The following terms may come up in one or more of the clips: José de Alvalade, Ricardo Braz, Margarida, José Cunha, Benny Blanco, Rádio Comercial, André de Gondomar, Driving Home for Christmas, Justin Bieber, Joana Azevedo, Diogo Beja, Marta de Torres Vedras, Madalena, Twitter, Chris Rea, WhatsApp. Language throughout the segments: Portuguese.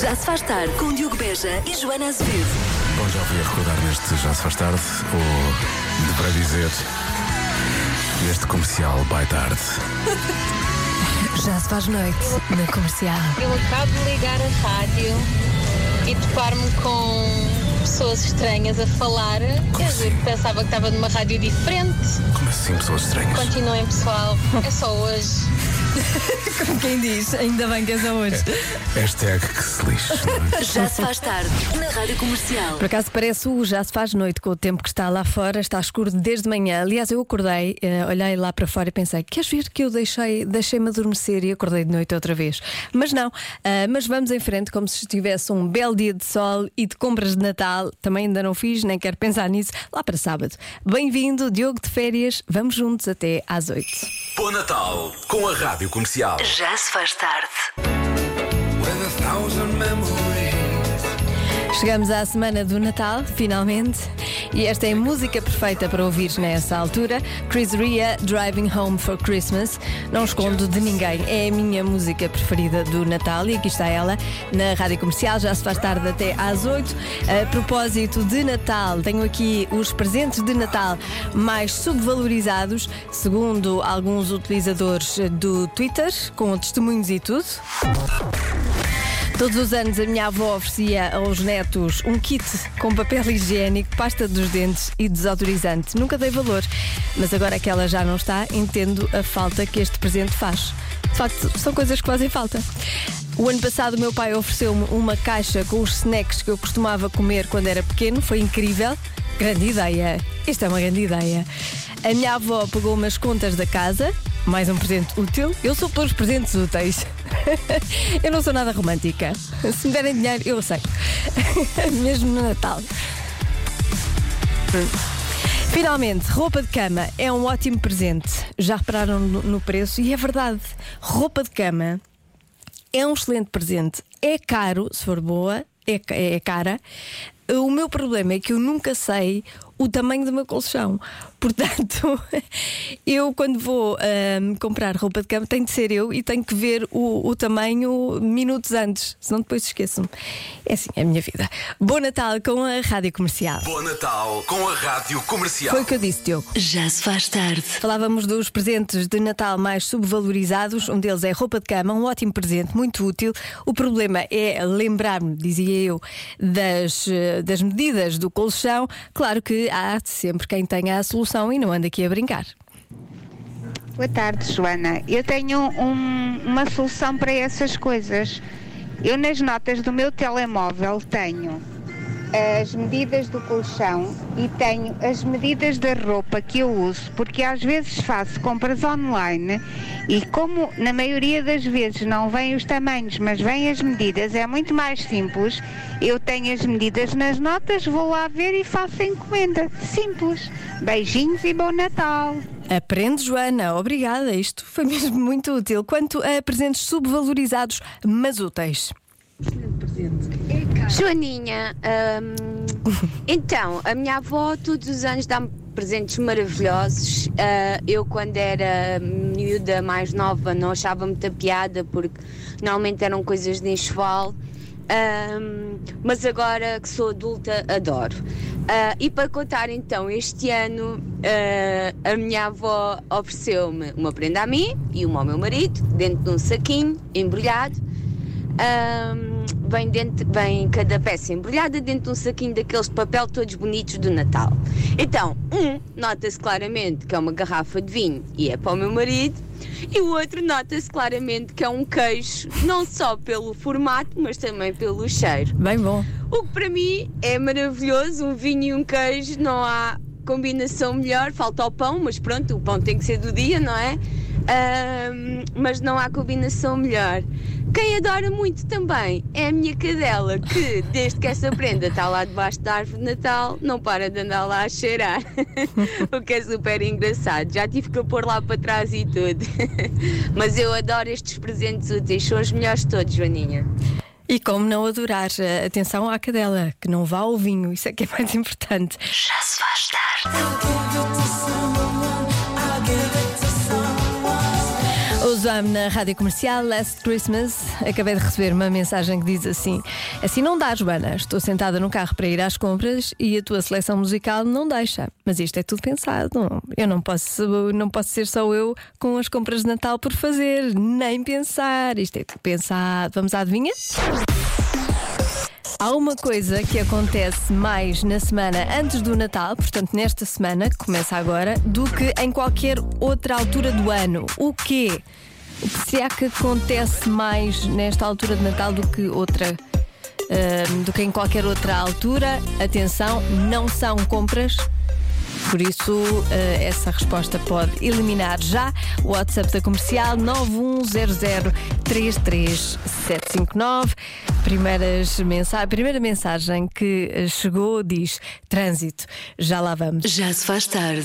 Já se faz tarde com Diogo Beja e Joana Azevedo. Bom, já ouvi a recordar neste Já se faz tarde, ou deverá dizer, neste comercial by tarde. Já se faz noite na comercial. Eu acabo de ligar a rádio e topar-me com pessoas estranhas a falar. Eu pensava que estava numa rádio diferente. Como assim, pessoas estranhas? Continuem, pessoal, é só hoje. Como quem diz, ainda bem que é só hoje. Hashtag que se lixe. Já se faz tarde na Rádio Comercial. Por acaso parece o Já se faz noite com o tempo que está lá fora. Está escuro desde manhã. Aliás, eu acordei, olhei lá para fora e pensei, queres ver que eu deixei-me adormecer e acordei de noite outra vez? Mas não, mas vamos em frente como se estivesse um belo dia de sol e de compras de Natal. Também ainda não fiz, nem quero pensar nisso. Lá para sábado. Bem-vindo, Diogo de férias. Vamos juntos até às 8. Bom Natal com a Rádio Comercial. Já se faz tarde. Chegamos à semana do Natal, finalmente. E esta é a música perfeita para ouvir nessa altura. Chris Rea, Driving Home for Christmas. Não escondo de ninguém, é a minha música preferida do Natal. E aqui está ela na Rádio Comercial. Já se faz tarde até às 8. A propósito de Natal, tenho aqui os presentes de Natal mais subvalorizados, segundo alguns utilizadores do Twitter, com testemunhos e tudo. Todos os anos a minha avó oferecia aos netos um kit com papel higiênico, pasta dos dentes e desodorizante. Nunca dei valor, mas agora que ela já não está, entendo a falta que este presente faz. De facto, são coisas que fazem falta. O ano passado o meu pai ofereceu-me uma caixa com os snacks que eu costumava comer quando era pequeno. Foi incrível. Grande ideia. Isto é uma grande ideia. A minha avó pagou umas contas da casa. Mais um presente útil. Eu sou pelos presentes úteis. Eu não sou nada romântica. Se me derem dinheiro, eu sei. Mesmo no Natal. Finalmente, roupa de cama é um ótimo presente. Já repararam no preço? E é verdade. Roupa de cama é um excelente presente. É caro, se for boa, é cara. O meu problema é que eu nunca sei o tamanho do meu colchão. Portanto, eu quando vou comprar roupa de cama, tenho de ser eu e tenho que ver o tamanho minutos antes, senão depois esqueço-me. É assim, é a minha vida. Bom Natal com a Rádio Comercial. Bom Natal com a Rádio Comercial. Foi o que eu disse, Diogo. Já se faz tarde. Falávamos dos presentes de Natal mais subvalorizados. Um deles é roupa de cama, um ótimo presente, muito útil. O problema é lembrar-me, dizia eu, das medidas do colchão. Claro que há sempre quem tenha a solução e não anda aqui a brincar. Boa tarde, Joana. Eu tenho uma solução para essas coisas. Eu nas notas do meu telemóvel tenho as medidas do colchão e tenho as medidas da roupa que eu uso, porque às vezes faço compras online e como na maioria das vezes não vêm os tamanhos, mas vêm as medidas, é muito mais simples. Eu tenho as medidas nas notas, vou lá ver e faço a encomenda. Simples. Beijinhos e bom Natal. Aprende, Joana. Obrigada. Isto foi mesmo muito útil. Quanto a presentes subvalorizados, mas úteis. Joaninha, então, a minha avó todos os anos dá-me presentes maravilhosos. Eu quando era miúda mais nova não achava muita piada porque normalmente eram coisas de enxoval, mas agora que sou adulta adoro. E para contar então, este ano a minha avó ofereceu-me uma prenda a mim e uma ao meu marido, dentro de um saquinho embrulhado. Vem cada peça embrulhada dentro de um saquinho daqueles de papel todos bonitos do Natal. Então, nota-se claramente que é uma garrafa de vinho e é para o meu marido, e o outro nota-se claramente que é um queijo, não só pelo formato, mas também pelo cheiro. Bem bom. O que para mim é maravilhoso, um vinho e um queijo, não há combinação melhor. Falta o pão, mas pronto, o pão tem que ser do dia, não é? Mas não há combinação melhor. Quem adora muito também é a minha cadela, que desde que essa prenda está lá debaixo da árvore de Natal, não para de andar lá a cheirar, o que é super engraçado. Já tive que a pôr lá para trás e tudo. Mas eu adoro estes presentes úteis, são os melhores de todos, Joaninha. E como não adorar, atenção à cadela, que não vá ao vinho, isso é que é mais importante. Já se faz tarde. Os Jam na Rádio Comercial. Last Christmas. Acabei de receber uma mensagem que diz assim: assim não dá, Joana. Estou sentada no carro para ir às compras e a tua seleção musical não deixa. Mas isto é tudo pensado. Eu não posso ser só eu com as compras de Natal por fazer. Nem pensar. Isto é tudo pensado. Vamos à adivinha? Há uma coisa que acontece mais na semana antes do Natal, portanto nesta semana, que começa agora, do que em qualquer outra altura do ano. O quê? O que será que acontece mais nesta altura de Natal do que em qualquer outra altura? Atenção, não são compras. Por isso, essa resposta pode eliminar já. O WhatsApp da Comercial 910033759. Primeira mensagem que chegou diz: trânsito, já lá vamos. Já se faz tarde.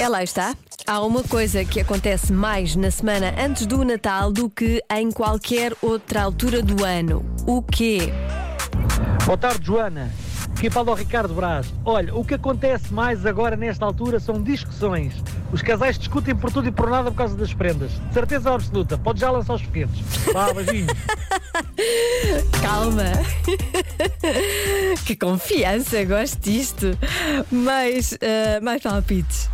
É, lá está. Há uma coisa que acontece mais na semana antes do Natal do que em qualquer outra altura do ano. O quê? Boa tarde, Joana. Aqui fala o Ricardo Braz. Olha, o que acontece mais agora nesta altura são discussões. Os casais discutem por tudo e por nada por causa das prendas. De certeza absoluta. Pode já lançar os foguetes. Vá, beijinhos. Calma. Que confiança, gosto disto. Mais palpites.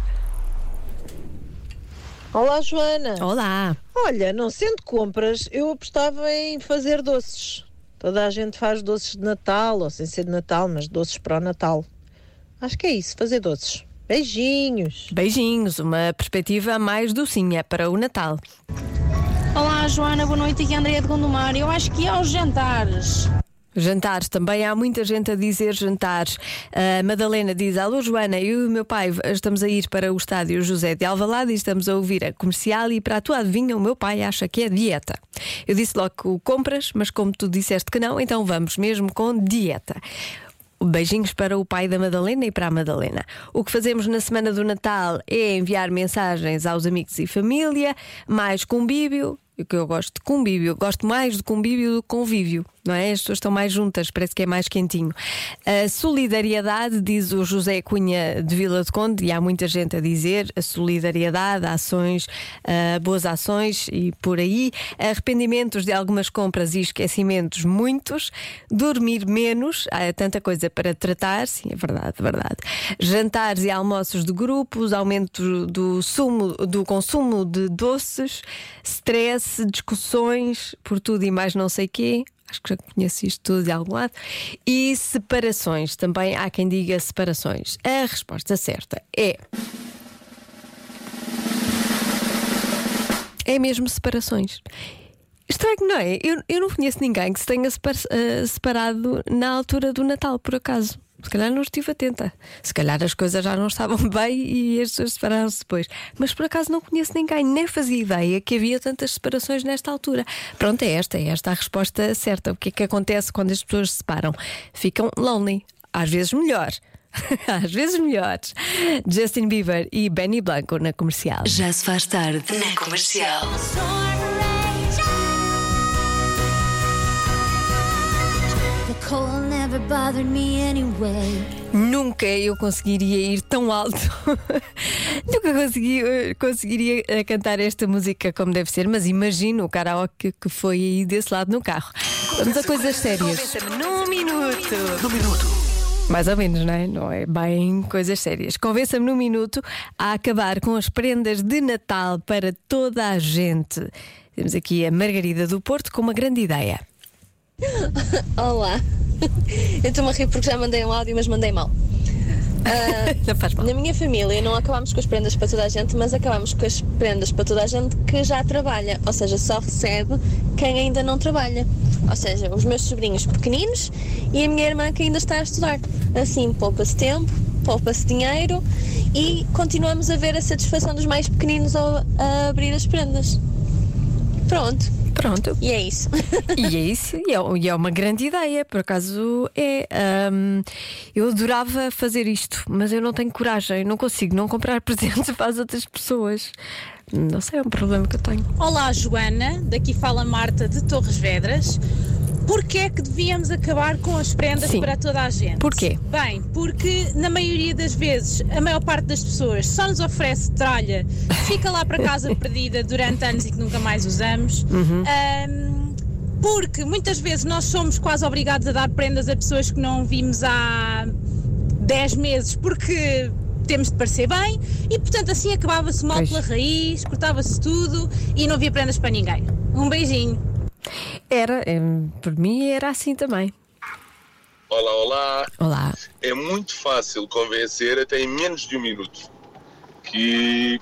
Olá, Joana. Olá. Olha, não sendo compras, eu apostava em fazer doces. Toda a gente faz doces de Natal, ou sem ser de Natal, mas doces para o Natal. Acho que é isso, fazer doces. Beijinhos. Beijinhos, uma perspectiva mais docinha para o Natal. Olá, Joana, boa noite, aqui é André de Gondomar. Eu acho que é aos jantares. Jantares, também há muita gente a dizer jantares. A Madalena diz: alô, Joana, eu e o meu pai estamos a ir para o estádio José de Alvalade e estamos a ouvir a Comercial, e para a tua adivinha o meu pai acha que é dieta. Eu disse logo que compras, mas como tu disseste que não, então vamos mesmo com dieta. Beijinhos para o pai da Madalena e para a Madalena. O que fazemos na semana do Natal é enviar mensagens aos amigos e família, mais convívio. O que eu gosto de convívio, gosto mais de convívio do que convívio, não é? As pessoas estão mais juntas, parece que é mais quentinho. A solidariedade, diz o José Cunha de Vila de Conde, e há muita gente a dizer, a solidariedade, ações, boas ações e por aí. Arrependimentos de algumas compras e esquecimentos, muitos. Dormir menos, há tanta coisa para tratar, sim, é verdade, é verdade. Jantares e almoços de grupos, aumento do consumo de doces, stress, discussões por tudo e mais não sei quê. Acho que já conheço isto tudo de algum lado. E separações, também há quem diga separações. A resposta certa é... é mesmo separações. Estranho, não é? Eu não conheço ninguém que se tenha separado na altura do Natal, por acaso. Se calhar não estive atenta. Se calhar as coisas já não estavam bem e as pessoas separaram-se depois. Mas por acaso não conheço ninguém, nem fazia ideia que havia tantas separações nesta altura. Pronto, é esta a resposta certa. O que é que acontece quando as pessoas se separam? Ficam lonely. Às vezes melhor. Às vezes melhores. Justin Bieber e Benny Blanco na Comercial. Já se faz tarde na Comercial. Nunca eu conseguiria ir tão alto. Nunca conseguiria cantar esta música como deve ser. Mas imagino o karaoke que foi aí desse lado no carro. Vamos a coisas sérias. Num minuto. Mais ou menos, não é? Não é bem coisas sérias. Convença-me num minuto a acabar com as prendas de Natal para toda a gente. Temos aqui a Margarida do Porto com uma grande ideia. Olá, eu estou-me a rir porque já mandei um áudio, mas mandei mal. Não faz mal. Na minha família não acabámos com as prendas para toda a gente, mas acabámos com as prendas para toda a gente que já trabalha. Ou seja, só recebe quem ainda não trabalha. Ou seja, os meus sobrinhos pequeninos e a minha irmã que ainda está a estudar. Assim poupa-se tempo, poupa-se dinheiro e continuamos a ver a satisfação dos mais pequeninos ao abrir as prendas. Pronto. E é isso. E é uma grande ideia, por acaso é. Eu adorava fazer isto, mas eu não tenho coragem, não consigo não comprar presentes para as outras pessoas. Não sei, é um problema que eu tenho. Olá, Joana, daqui fala Marta de Torres Vedras. Porquê é que devíamos acabar com as prendas Sim. para toda a gente? Porquê? Bem, porque na maioria das vezes, a maior parte das pessoas só nos oferece tralha, fica lá para casa perdida durante anos e que nunca mais usamos. Uhum. Porque muitas vezes nós somos quase obrigados a dar prendas a pessoas que não vimos há 10 meses porque temos de parecer bem e, portanto, assim acabava-se mal pela raiz, cortava-se tudo e não havia prendas para ninguém. Um beijinho. Por mim era assim também. Olá. É muito fácil convencer, até em menos de um minuto, que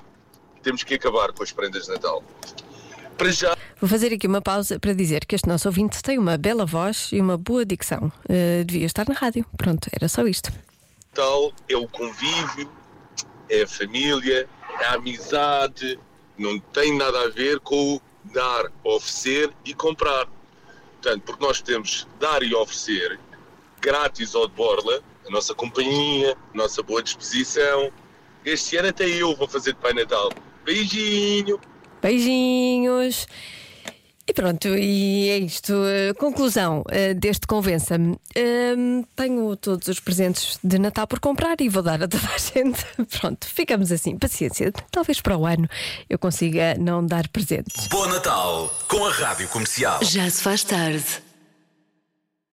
temos que acabar com as prendas de Natal. Para já. Vou fazer aqui uma pausa para dizer que este nosso ouvinte tem uma bela voz e uma boa dicção. Devia estar na rádio. Pronto, era só isto. Natal é o convívio, é a família, é a amizade. Não tem nada a ver com o dar, oferecer e comprar. Portanto, porque nós podemos dar e oferecer grátis ou de borla, a nossa companhia, a nossa boa disposição. Este ano até eu vou fazer de Pai Natal. Beijinhos. E pronto, e é isto. Conclusão deste Convença-me. Tenho todos os presentes de Natal por comprar e vou dar a toda a gente. Pronto, ficamos assim. Paciência, talvez para o ano eu consiga não dar presentes. Bom Natal com a Rádio Comercial. Já se faz tarde.